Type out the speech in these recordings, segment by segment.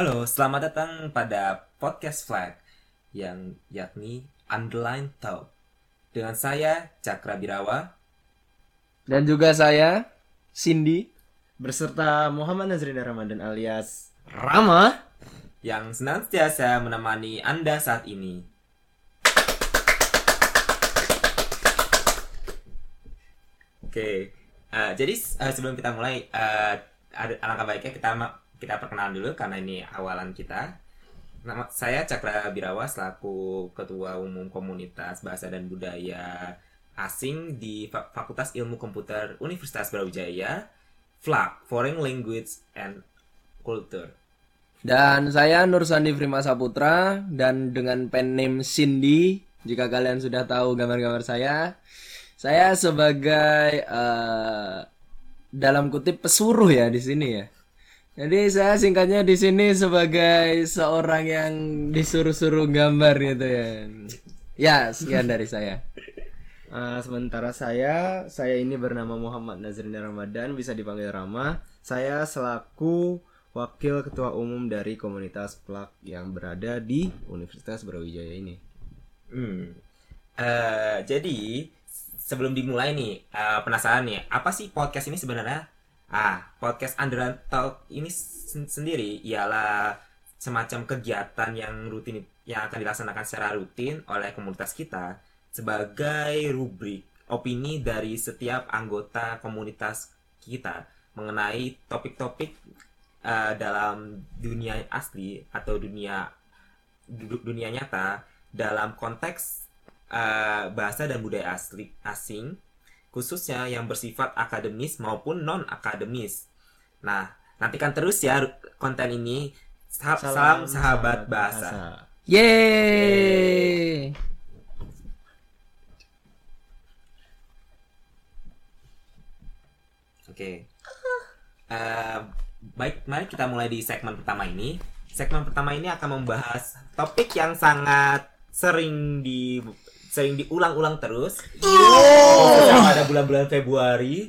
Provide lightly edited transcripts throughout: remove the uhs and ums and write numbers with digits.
Halo, selamat datang pada podcast FLAC yang yakni Underline Talk. Dengan saya Cakra Birawa dan juga saya Cindy berserta Muhammad Nazrida Ramadan alias Rama yang senantiasa menemani Anda saat ini. Oke, jadi sebelum kita mulai alangkah baiknya kita perkenalan dulu karena ini awalan kita. Nama saya Cakra Birawa selaku Ketua Umum Komunitas Bahasa dan Budaya Asing di Fakultas Ilmu Komputer Universitas Brawijaya, FLAC, Foreign Language and Culture. Dan saya Nur Sandi Prima Saputra dan dengan pen name Cindy. Jika kalian sudah tahu gambar-gambar saya sebagai dalam kutip pesuruh ya di sini ya. Jadi saya singkatnya di sini sebagai seorang yang disuruh-suruh gambar gitu ya. Ya, sekian dari saya. Sementara saya ini bernama Muhammad Nazrida Ramadan, bisa dipanggil Rama. Saya selaku Wakil Ketua Umum dari Komunitas PLAK yang berada di Universitas Brawijaya ini. Jadi sebelum dimulai nih, penasaran nih, apa sih podcast ini sebenarnya? Podcast Underline Talk ini sendiri ialah semacam kegiatan yang rutin yang akan dilaksanakan secara rutin oleh komunitas kita sebagai rubrik opini dari setiap anggota komunitas kita mengenai topik-topik dalam dunia asli atau dunia nyata dalam konteks bahasa dan budaya asing. Khususnya yang bersifat akademis maupun non-akademis. Nah, nantikan terus ya konten ini. Salam sahabat bahasa. Yeay! Oke. Baik, mari kita mulai di segmen pertama ini. Segmen pertama ini akan membahas topik yang sangat sering diulang-ulang terus pada bulan-bulan Februari,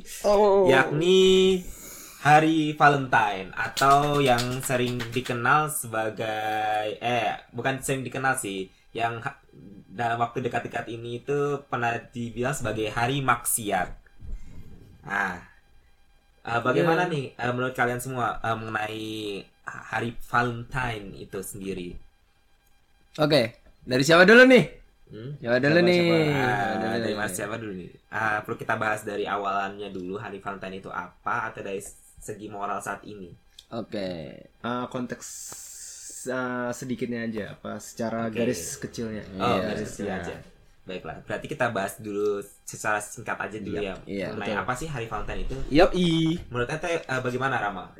yakni Hari Valentine atau yang sering dikenal sebagai bukan sering dikenal sih, yang dalam waktu dekat-dekat ini itu pernah dibilang sebagai Hari Maksiat. Bagaimana nih menurut kalian semua mengenai Hari Valentine itu sendiri? Oke, dari siapa dulu nih? Siapa dulu nih? Perlu kita bahas dari awalannya dulu, Hari Valentine itu apa atau dari segi moral saat ini? Oke. Konteks sedikitnya aja, apa secara garis kecilnya? Garis kecil aja. Baiklah. Berarti kita bahas dulu secara singkat aja dulu ya. Mengenai apa sih Hari Valentine itu? Menurut ente bagaimana, Rama?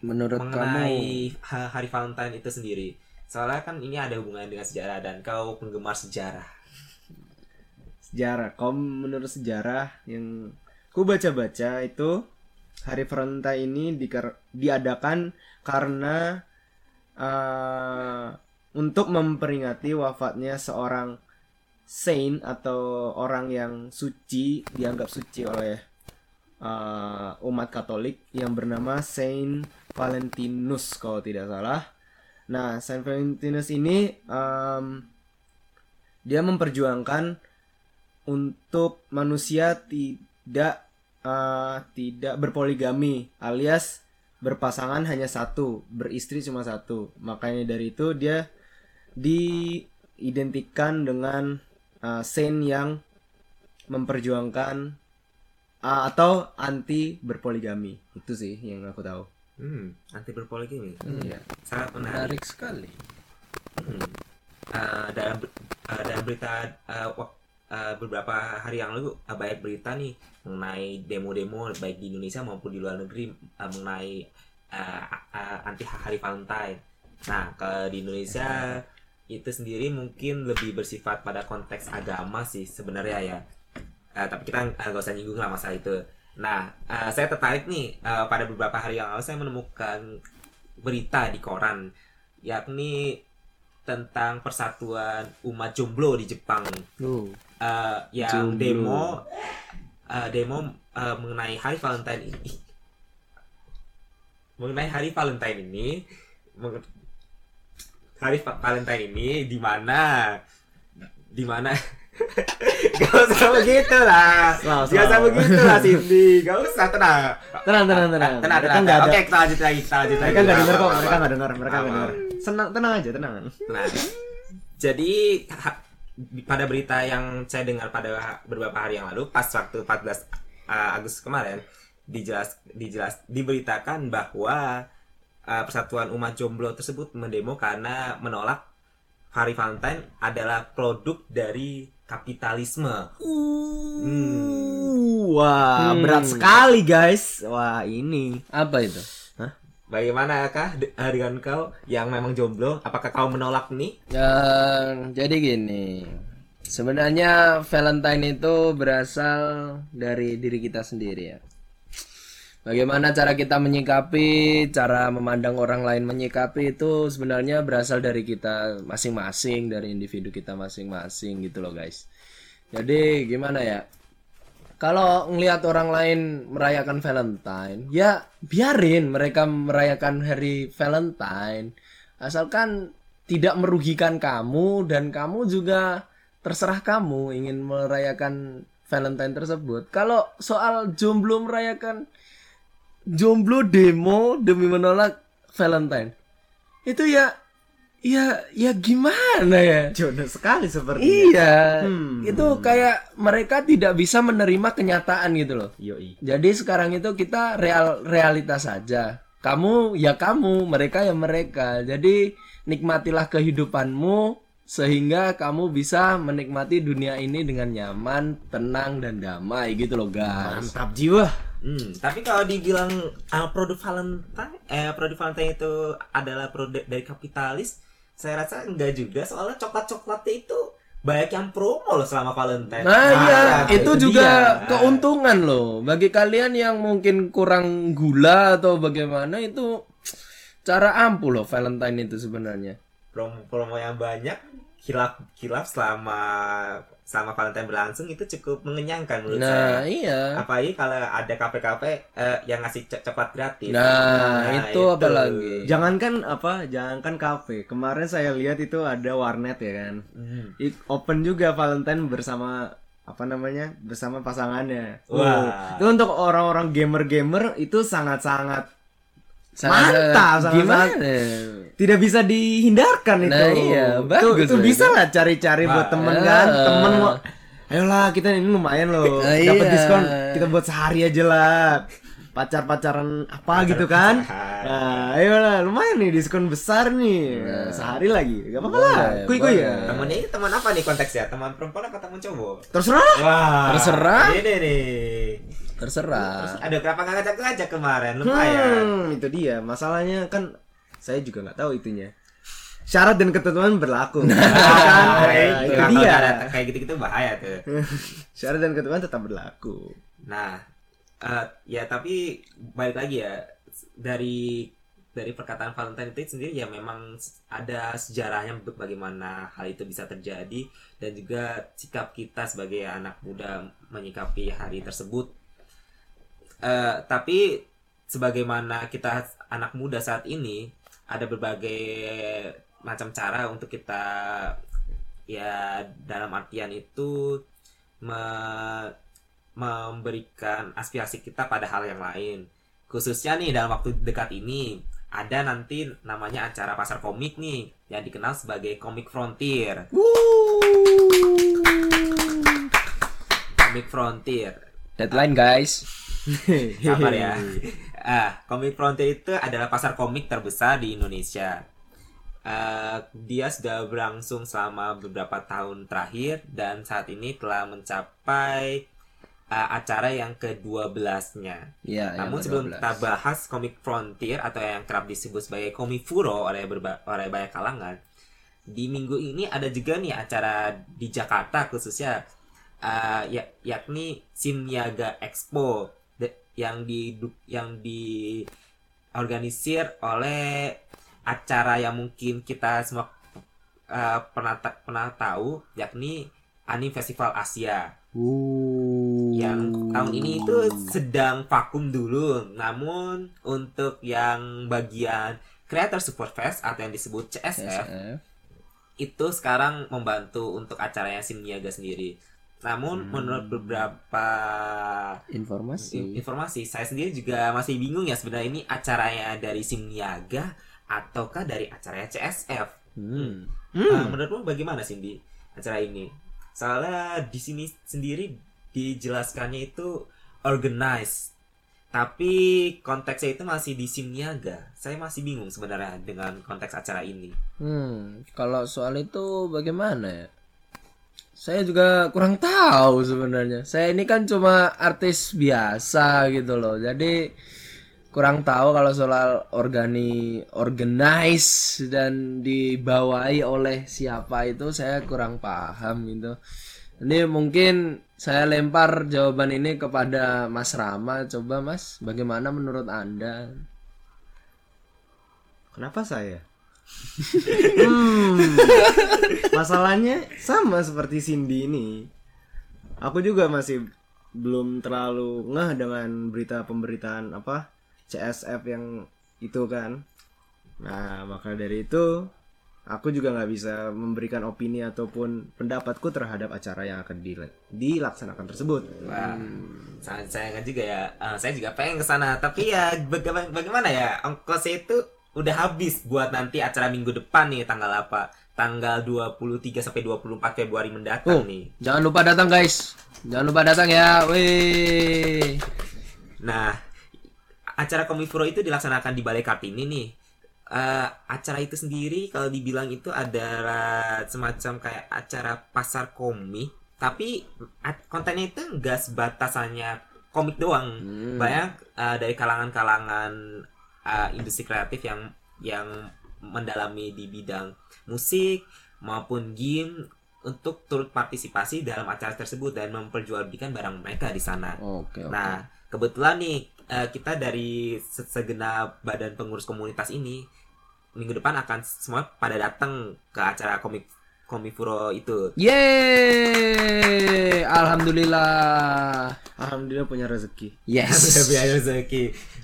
Menurut mengenai kamu Hari Valentine itu sendiri? Soalnya kan ini ada hubungan dengan sejarah dan kau penggemar sejarah. Kau menurut sejarah yang ku baca-baca itu Hari Valentine ini diadakan karena untuk memperingati wafatnya seorang saint atau orang yang dianggap suci oleh umat Katolik yang bernama Saint Valentinus kalau tidak salah. Nah, Saint Valentinus ini dia memperjuangkan untuk manusia tidak berpoligami alias berpasangan hanya satu, beristri cuma satu. Makanya dari itu dia diidentikan dengan saint yang memperjuangkan atau anti berpoligami. Itu sih yang aku tahu. Anti berpoligami. Iya. Sangat menarik sekali. Dalam berita beberapa hari yang lalu banyak berita nih mengenai demo-demo baik di Indonesia maupun di luar negeri mengenai anti Hari Valentine. Nah, kalau di Indonesia itu sendiri mungkin lebih bersifat pada konteks agama sih sebenarnya ya. Tapi kita nggak usah nyinggung lah masalah itu. Nah, saya tertarik nih pada beberapa hari yang lalu saya menemukan berita di koran yakni tentang persatuan umat jomblo di Jepang yang jomblo. demo mengenai Hari Valentine ini mengenai hari Valentine ini, di mana gak usah begitulah, Cindy, gak usah, tenang. Oke, kita lanjut lagi. Mereka nggak dengar kok, mereka nggak dengar. Tenang aja. Jadi pada berita yang saya dengar pada beberapa hari yang lalu, pas waktu 14 Agustus kemarin, diberitakan bahwa Persatuan Umat Jomblo tersebut mendemo karena menolak hari Valentine adalah produk dari kapitalisme. Wah, berat sekali guys. Wah, ini apa itu? Hah? Bagaimanakah dengan kau yang memang jomblo? Apakah kau menolak nih? Jadi gini, sebenarnya Valentine itu berasal dari diri kita sendiri ya. Bagaimana cara kita menyikapi, cara memandang orang lain menyikapi itu sebenarnya berasal dari kita masing-masing, dari individu kita masing-masing gitu loh guys. Jadi gimana ya, kalau ngelihat orang lain merayakan Valentine, ya biarin mereka merayakan hari Valentine, asalkan tidak merugikan kamu dan kamu juga terserah kamu ingin merayakan Valentine tersebut. Kalau soal jomblo merayakan, jomblo demo demi menolak Valentine, itu ya gimana ya? Jodoh sekali sepertinya. Iya, itu kayak mereka tidak bisa menerima kenyataan gitu loh. Yoi. Jadi sekarang itu kita realitas saja. Kamu ya kamu, mereka ya mereka. Jadi nikmatilah kehidupanmu sehingga kamu bisa menikmati dunia ini dengan nyaman, tenang dan damai gitu loh guys. Mantap jiwa. Tapi kalau dibilang produk Valentine itu adalah produk dari kapitalis, saya rasa enggak juga, soalnya coklat-coklatnya itu banyak yang promo loh selama Valentine. Nah, itu juga dia. Keuntungan loh bagi kalian yang mungkin kurang gula atau bagaimana, itu cara ampuh loh Valentine itu sebenarnya. Promo yang banyak, kilap selama Valentine berlangsung itu cukup mengenyangkan menurut saya. Iya. Apalagi kalau ada kafe-kafe yang ngasih coklat gratis. Nah, itu apa lagi? Jangankan kafe. Kemarin saya lihat itu ada warnet ya kan. Open juga Valentine bersama bersama pasangannya. Wah. Itu untuk orang-orang gamer-gamer itu sangat-sangat mantap, gimana? Tidak bisa dihindarkan itu. Iya, bagus. Itu bisa lah cari-cari buat temen kan. Temen mau, ayolah kita ini lumayan loh. Dapat diskon, kita buat sehari aja lah. Pacaran gitu kan. Nah, ayolah lumayan nih diskon besar nih. Sehari lagi. Gak apa-apa lah. Kuy-kuy ya. Temennya ini teman apa nih konteksnya? Teman perempuan atau teman cowok? Terserah. Wah. Terserah. Ini nih. Terserah. Ada berapa ngajak-ngajak kemarin? Lumayan. Itu dia. Masalahnya kan saya juga enggak tahu itunya. Syarat dan ketentuan berlaku. Itu dia. Kayak gitu-gitu bahaya tuh. Syarat dan ketentuan tetap berlaku. Nah, ya tapi balik lagi ya, dari perkataan Valentine itu sendiri ya memang ada sejarahnya bagaimana hal itu bisa terjadi dan juga sikap kita sebagai anak muda menyikapi hari tersebut. Tapi sebagaimana kita anak muda saat ini ada berbagai macam cara untuk kita ya dalam artian itu memberikan aspirasi kita pada hal yang lain. Khususnya nih dalam waktu dekat ini ada nanti namanya acara pasar komik nih yang dikenal sebagai Comic Frontier. Comic Frontier. Deadline guys. Sabar ya. Comic Frontier itu adalah pasar komik terbesar di Indonesia. Dia sudah berlangsung selama beberapa tahun terakhir dan saat ini telah mencapai acara yang ke-12-nya. Namun sebelum kita bahas Comic Frontier atau yang kerap disebut sebagai Comifuro oleh banyak kalangan, di minggu ini ada juga nih acara di Jakarta khususnya yakni Simniaga Expo yang diorganisir oleh acara yang mungkin kita semua pernah tahu yakni Anime Festival Asia. yang tahun ini itu sedang vakum dulu. Namun untuk yang bagian Creator Support Fest atau yang disebut CSF, itu sekarang membantu untuk acaranya Simniaga sendiri. Namun menurut beberapa informasi, saya sendiri juga masih bingung ya sebenarnya ini acaranya dari Simniaga ataukah dari acaranya CSF. Menurutmu bagaimana Cindy acara ini? Soalnya di sini sendiri dijelaskannya itu organized, tapi konteksnya itu masih di Simniaga. Saya masih bingung sebenarnya dengan konteks acara ini. Kalau soal itu bagaimana ya? Saya juga kurang tahu sebenarnya. Saya ini kan cuma artis biasa gitu loh. Jadi kurang tahu kalau soal organize dan dibawai oleh siapa itu saya kurang paham gitu. Ini mungkin saya lempar jawaban ini kepada Mas Rama. Coba Mas, bagaimana menurut Anda? Kenapa saya? Masalahnya sama seperti Cindy ini. Aku juga masih belum terlalu ngeh dengan berita pemberitaan apa CSF yang itu kan. Nah, maka dari itu aku juga gak bisa memberikan opini ataupun pendapatku terhadap acara yang akan dilaksanakan tersebut. Wah, saya juga ya, saya juga pengen kesana. Tapi ya bagaimana ya, ongkosnya itu udah habis buat nanti acara minggu depan nih, tanggal apa? Tanggal 23 sampai 24 Februari mendatang nih. Jangan lupa datang guys. Jangan lupa datang ya. Wih. Nah, acara Comifuro itu dilaksanakan di Balai Kartini nih. Acara itu sendiri kalau dibilang itu adalah semacam kayak acara pasar komik, tapi kontennya itu enggak sebatasannya komik doang. Banyak dari kalangan-kalangan industri kreatif yang mendalami di bidang musik maupun game untuk turut partisipasi dalam acara tersebut dan memperjualbelikan barang mereka di sana. Okay. Nah, kebetulan nih kita dari segenap badan pengurus komunitas ini minggu depan akan semua pada datang ke acara Comifuro itu. Yeay! Alhamdulillah. Alhamdulillah punya rezeki. Yes. Punya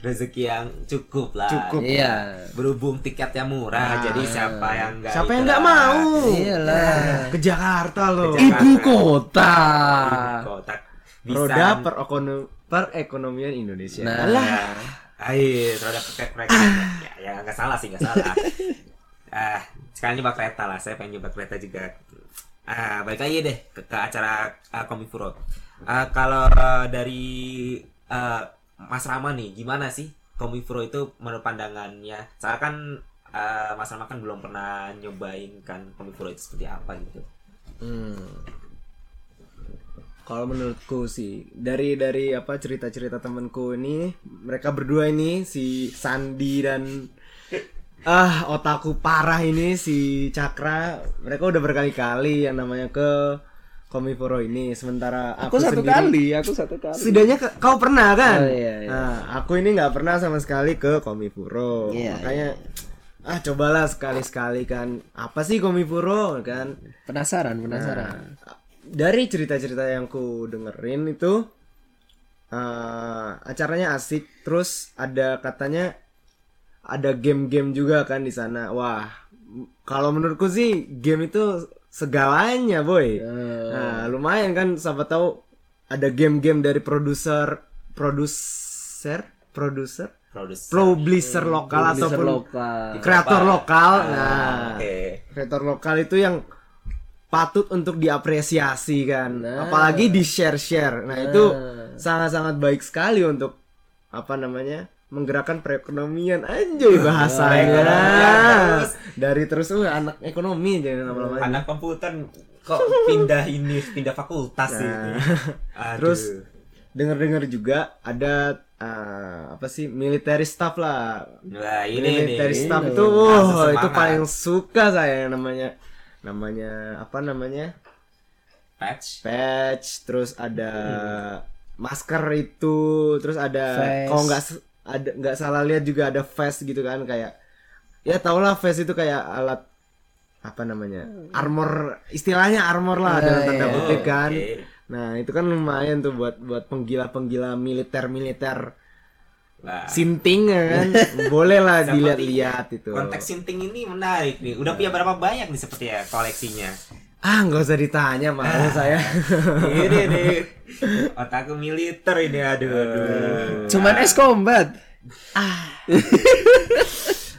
rezeki yang cukup lah. Cukup. Iya. Berhubung tiketnya murah, jadi siapa yang nggak mau? Iyalah. Ke Jakarta loh. Ibu kota. Bisa. Roda perekonomian Indonesia. Nah. Alah. Ayo, roda perekonomian. Ya nggak salah sih, nggak salah. Sekarang nyoba kereta lah, saya pengen nyoba kereta juga. Balik lagi deh ke acara Comifuro. Kalau dari Mas Rama nih, gimana sih Comifuro itu menurut pandangannya? Saya kan Mas Rama kan belum pernah nyobain kan Comifuro itu seperti apa gitu. Kalau menurutku sih dari apa cerita-cerita temanku ini, mereka berdua ini si Sandi dan otaku parah ini si Cakra, mereka udah berkali-kali yang namanya ke Comifuro ini. Sementara aku satu kali. Setidaknya kau pernah kan? Oh, iya. Nah, aku ini nggak pernah sama sekali ke Comifuro. Iya, makanya cobalah sekali-sekali kan. Apa sih Comifuro kan? Penasaran. Nah, dari cerita-cerita yang ku dengerin itu acaranya asik, terus ada katanya ada game-game juga kan di sana. Wah, kalau menurutku sih game itu segalanya, boy. Nah, lumayan kan, siapa tahu ada game-game dari publisher lokal ataupun kreator lokal. Kreator lokal itu yang patut untuk diapresiasi kan. Apalagi di share-share. Nah, itu sangat-sangat baik sekali untuk apa namanya? Menggerakkan perekonomian, anjay bahasanya. Terus anak ekonomi jangan lama-lama. Anak komputer kok pindah fakultas ini. Terus dengar juga ada military staff lah. Nah, ini military staff itu itu paling suka saya namanya patch, terus ada masker itu, terus ada nggak salah lihat juga ada vest gitu kan, kayak ya tau lah vest itu kayak alat armor, istilahnya armor lah dalam tanda kutip kan. Nah itu kan lumayan tuh buat penggila-penggila militer-militer nah. Sinting kan. Boleh lah dilihat-lihat itu. Konteks sinting ini menarik nih. Udah punya berapa banyak nih seperti ya koleksinya? Ah nggak usah ditanya malah saya. Ini nih otakku militer ini aduh. Cuman es combat. Ah.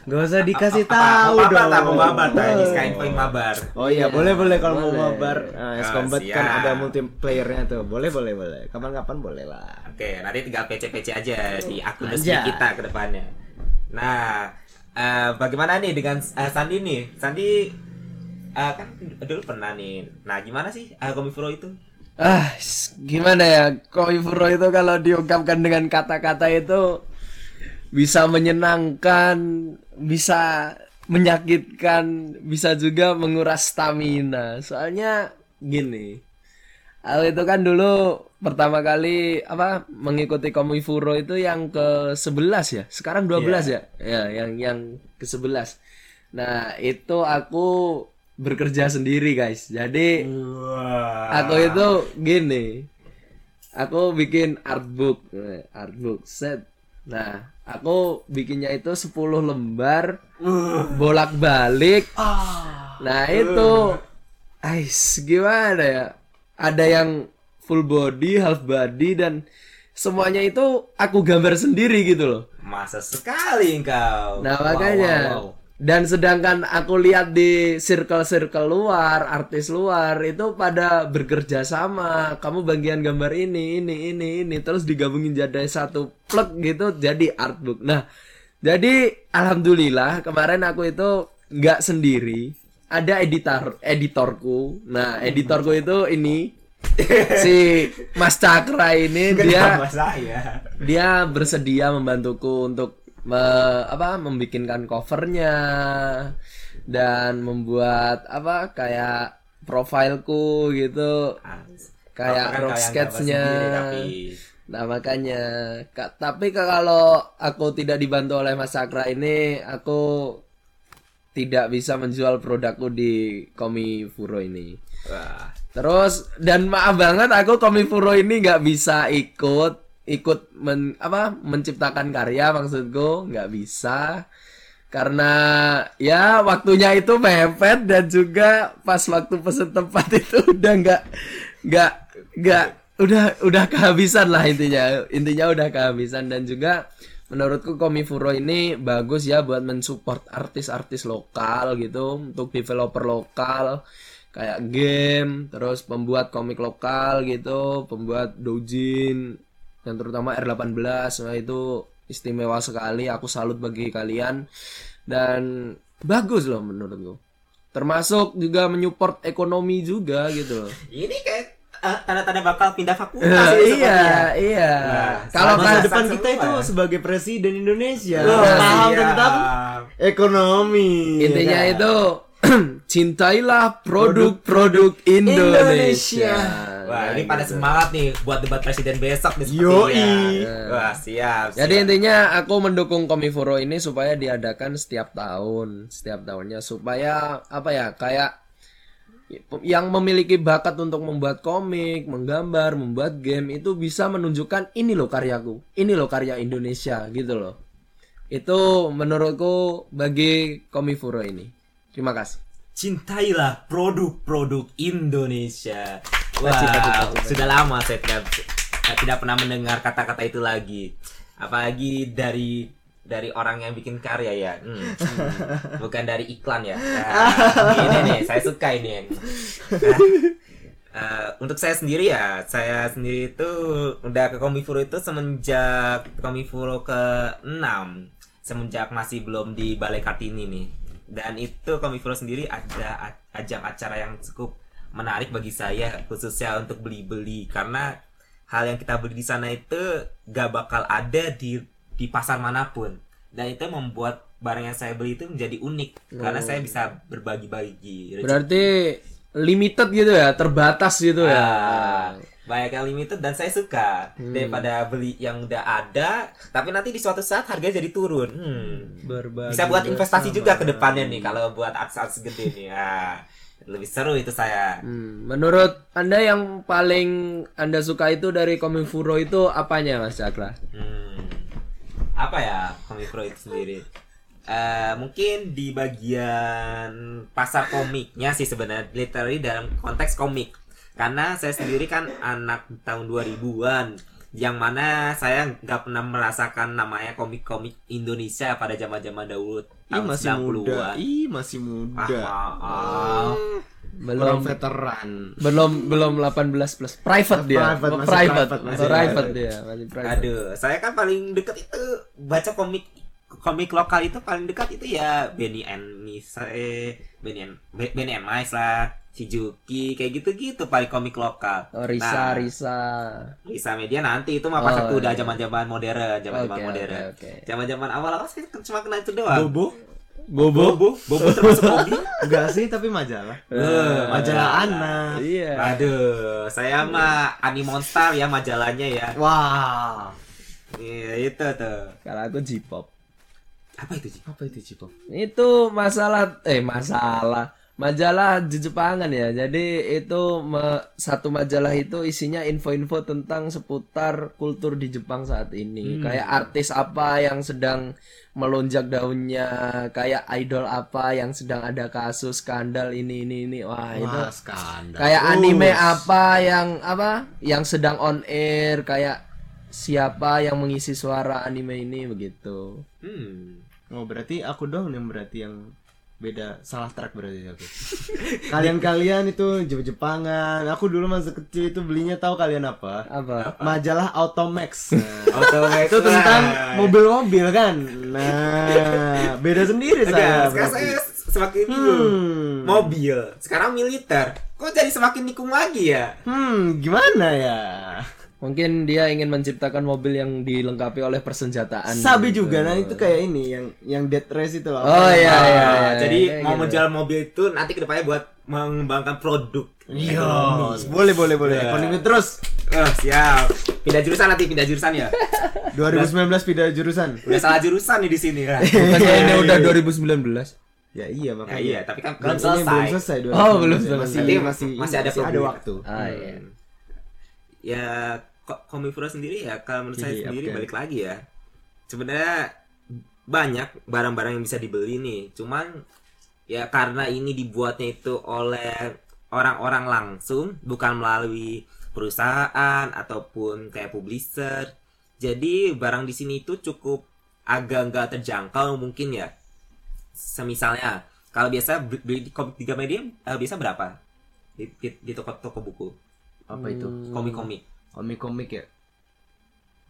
Gak usah dikasih tahu dong. Mau mabar tadi Skype point mabar. Oh iya, boleh kalau mau mabar. Es Combat kan ada multiplayernya tuh. Boleh. Kapan-kapan boleh lah. Oke, nanti tinggal PC aja di akun resmi kita ke depannya. Nah, bagaimana nih dengan Sandi nih? Sandi kan dulu pernah nih. Nah, gimana sih Comifuro itu? Gimana ya? Comifuro itu kalau diungkapkan dengan kata-kata itu bisa menyenangkan, bisa menyakitkan, bisa juga menguras stamina. Soalnya gini, Al itu kan dulu pertama kali mengikuti Comifuro itu yang ke-11 ya. Sekarang 12 ya. Ya, yang ke-11. Nah, itu aku bekerja sendiri, guys. Jadi aku itu gini. Aku bikin artbook set. Nah, aku bikinnya itu 10 lembar bolak-balik. Nah, itu gimana ya? Ada yang full body, half body dan semuanya itu aku gambar sendiri gitu loh. Masa sekali engkau. Nah, makanya. Wow. Dan sedangkan aku lihat di circle-circle luar, artis luar itu pada bekerja sama. Kamu bagian gambar ini terus digabungin jadi satu plek gitu jadi artbook. Nah, jadi alhamdulillah kemarin aku itu nggak sendiri, ada editorku. Nah, editorku itu ini si Mas Cakra ini dia bersedia membantuku untuk membikinkan covernya dan membuat kayak profilku gitu kayak rough sketch-nya. Nah makanya tapi kalau aku tidak dibantu oleh Mas Sakra ini aku tidak bisa menjual produkku di Comifuro ini. Wah. Terus dan maaf banget aku Comifuro ini nggak bisa ikut menciptakan karya, maksudku nggak bisa karena ya waktunya itu mepet dan juga pas waktu pesen tempat itu udah nggak udah kehabisan lah intinya udah kehabisan. Dan juga menurutku Comifuro ini bagus ya buat mensupport artis-artis lokal gitu untuk developer lokal kayak game terus pembuat komik lokal gitu pembuat doujin dan terutama R18. Nah itu istimewa sekali, aku salut bagi kalian dan bagus loh menurutku, termasuk juga menyupport ekonomi juga gitu loh. Ini kayak tanda-tanda bakal pindah fakultas iya nah, kalau masa depan kita itu sebagai presiden Indonesia paham tentang ekonomi intinya itu cintailah produk-produk Indonesia. Wah, ini pada semangat nih buat debat presiden besok nih sepertinya. Wah, siap. Jadi intinya aku mendukung Comifuro ini supaya diadakan setiap tahunnya supaya kayak yang memiliki bakat untuk membuat komik, menggambar, membuat game itu bisa menunjukkan ini loh karyaku, ini loh karya Indonesia gitu loh. Itu menurutku bagi Comifuro ini. Terima kasih. Cintailah produk-produk Indonesia. Wah, cinta. Sudah lama saya tidak pernah mendengar kata-kata itu lagi. Apalagi dari orang yang bikin karya ya. Bukan dari iklan ya. Ini saya suka ini. Untuk saya sendiri ya, saya sendiri itu udah ke Comifuro itu semenjak Comifuro ke-6. Semenjak masih belum di Balai Kartini nih. Dan itu Comifuro sendiri ada ajang acara yang cukup menarik bagi saya khususnya untuk beli-beli karena hal yang kita beli di sana itu gak bakal ada di pasar manapun dan itu membuat barang yang saya beli itu menjadi unik karena saya bisa berbagi-bagi. Berarti limited gitu ya, terbatas gitu ya. Banyak yang limited dan saya suka daripada beli yang udah ada tapi nanti di suatu saat harganya jadi turun. Bisa buat investasi juga ke depannya nih kalau buat artis-artis gede nih. lebih seru itu saya. Menurut Anda yang paling Anda suka itu dari Comifuro itu apanya, Mas Cakra? Apa ya Comifuro itu sendiri? Mungkin di bagian pasar komiknya sih sebenarnya, literally dalam konteks komik. Karena saya sendiri kan anak tahun 2000-an, yang mana saya nggak pernah merasakan namanya komik-komik Indonesia pada zaman-zaman dahulu. Ih, masih muda. Ih, masih muda. Belum veteran. Belum 18 plus. Private dia. Private dia. Aduh, saya kan paling deket itu baca komik lokal itu paling dekat itu ya Benny and Mice lah, Si Juki, kayak gitu-gitu paling komik lokal. Oh, Risa media nanti itu mah pas aku udah zaman-zaman modern, Zaman-zaman awal-awal saya cuma kena itu doang. Bobo termasuk komik? Enggak sih, tapi majalah. Majalah anak. Iya. Aduh, saya mah Animonster ya majalahnya ya. Wah. Wow. Iya, itu tuh. Kalau aku J-pop. Apa itu J-pop? Itu masalah majalah di Jepangan ya. Jadi itu satu majalah itu isinya info-info tentang seputar kultur di Jepang saat ini. Kayak artis apa yang sedang melonjak daunnya, kayak idol apa yang sedang ada kasus skandal ini. Wah, itu skandal. Kayak anime apa yang sedang on air, kayak siapa yang mengisi suara anime ini begitu. Oh, berarti aku dong yang beda, salah track berarti aku. Kalian itu Jepangan. Aku dulu masa kecil itu belinya tahu kalian apa? Majalah Automax. Automax itu tentang mobil-mobil kan. Nah, beda sendiri saya. Sekarang saya semakin mobil. Sekarang militer. Kok jadi semakin nikung lagi ya? Gimana ya? Mungkin dia ingin menciptakan mobil yang dilengkapi oleh persenjataan. Sabi gitu. Juga, nah itu kayak ini yang Death Race itu loh. Oh iya. Jadi mau menjual mobil itu nanti kedepannya buat mengembangkan produk. Iya. Boleh. Ekonomi terus. Siap. Pindah jurusan ya. 2019 pindah jurusan. Udah salah jurusan nih di sini kan. Bukannya ini udah 2019. Ya iya makanya. Ya, iya, tapi kan belum selesai. 2019. Oh, belum selesai. Masih ada waktu. Iya. Ya Comifuro sendiri ya, kalau menurut saya sendiri balik lagi ya, sebenarnya banyak barang-barang yang bisa dibeli nih, cuman ya karena ini dibuatnya itu oleh orang-orang langsung, bukan melalui perusahaan ataupun kayak publisher, jadi barang di sini itu cukup agak nggak terjangkau mungkin ya. Semisalnya kalau biasa beli di komik 3 media biasa berapa di toko buku? Apa itu? Komik-komik ya?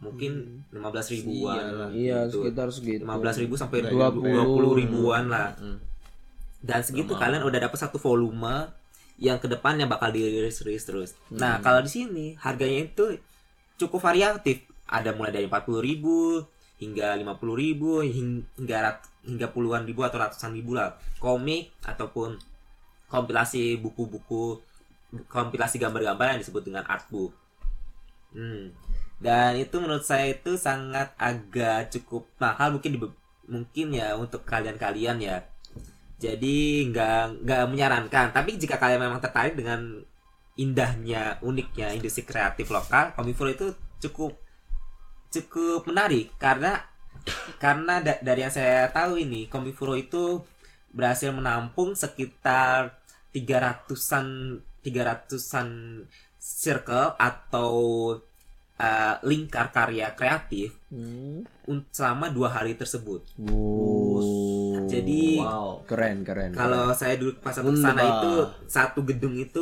Mungkin 15 ribuan lah. Iya, gitu. Sekitar segitu. 15 ribu sampai 20 ribuan lah. Dan segitu kalian udah dapat satu volume yang kedepannya bakal dirilis terus. Nah, kalau di sini harganya itu cukup variatif. Ada mulai dari 40 ribu hingga 50 ribu hingga puluhan ribu atau ratusan ribu lah. Komik ataupun kompilasi buku-buku, kompilasi gambar-gambar yang disebut dengan artbook. Dan itu menurut saya itu sangat agak cukup mahal mungkin ya untuk kalian ya. Jadi nggak menyarankan. Tapi jika kalian memang tertarik dengan indahnya, uniknya industri kreatif lokal, Comifuro itu cukup menarik karena dari yang saya tahu ini Comifuro itu berhasil menampung sekitar 300-an circle atau lingkar karya kreatif selama 2 hari tersebut. Jadi keren. Kalau saya dulu pas ke sana itu satu gedung itu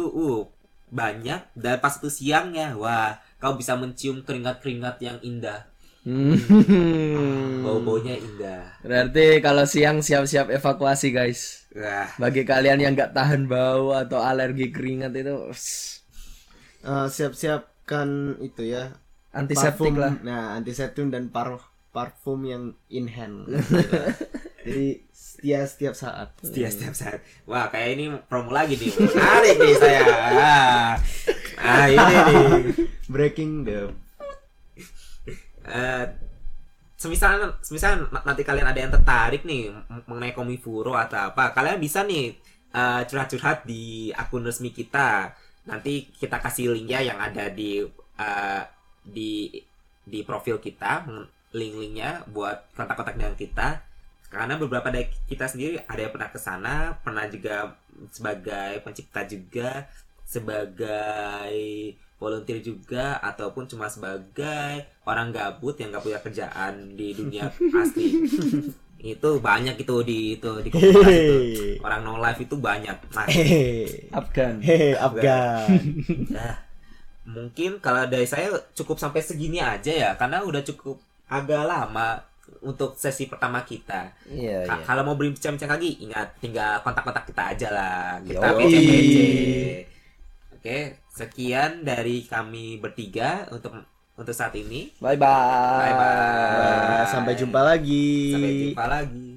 banyak, dan pas itu siangnya wah kau bisa mencium keringat-keringat yang indah. Bau-baunya indah. Berarti kalau siang siap-siap evakuasi guys. Bagi kalian yang gak tahan bau atau alergi keringat itu siap-siapkan itu ya, antiseptik parfum, lah. Nah, antiseptik dan parfum yang in hand. Jadi setiap saat. Wah, kayak ini promo lagi nih. Menarik nih saya. Ini nih breaking the semisal nanti kalian ada yang tertarik nih mengenai Comifuro atau apa, kalian bisa nih curhat-curhat di akun resmi kita. Nanti kita kasih linknya yang ada di profil kita, link-linknya buat kontak-kontak dengan kita. Karena beberapa dari kita sendiri ada yang pernah kesana, pernah juga sebagai pencipta juga, sebagai volunteer juga, ataupun cuma sebagai orang gabut yang gak punya kerjaan di dunia asli. Itu banyak itu di komunitas itu. Orang no life itu banyak. Afgan. Nah, mungkin kalau dari saya cukup sampai segini aja ya, karena udah cukup agak lama untuk sesi pertama kita. Yeah. Kalau mau berbincang-bincang lagi, ingat tinggal kontak-kontak kita aja lah. Kita BCBC. Oke, sekian dari kami bertiga untuk saat ini. Bye bye. Sampai jumpa lagi.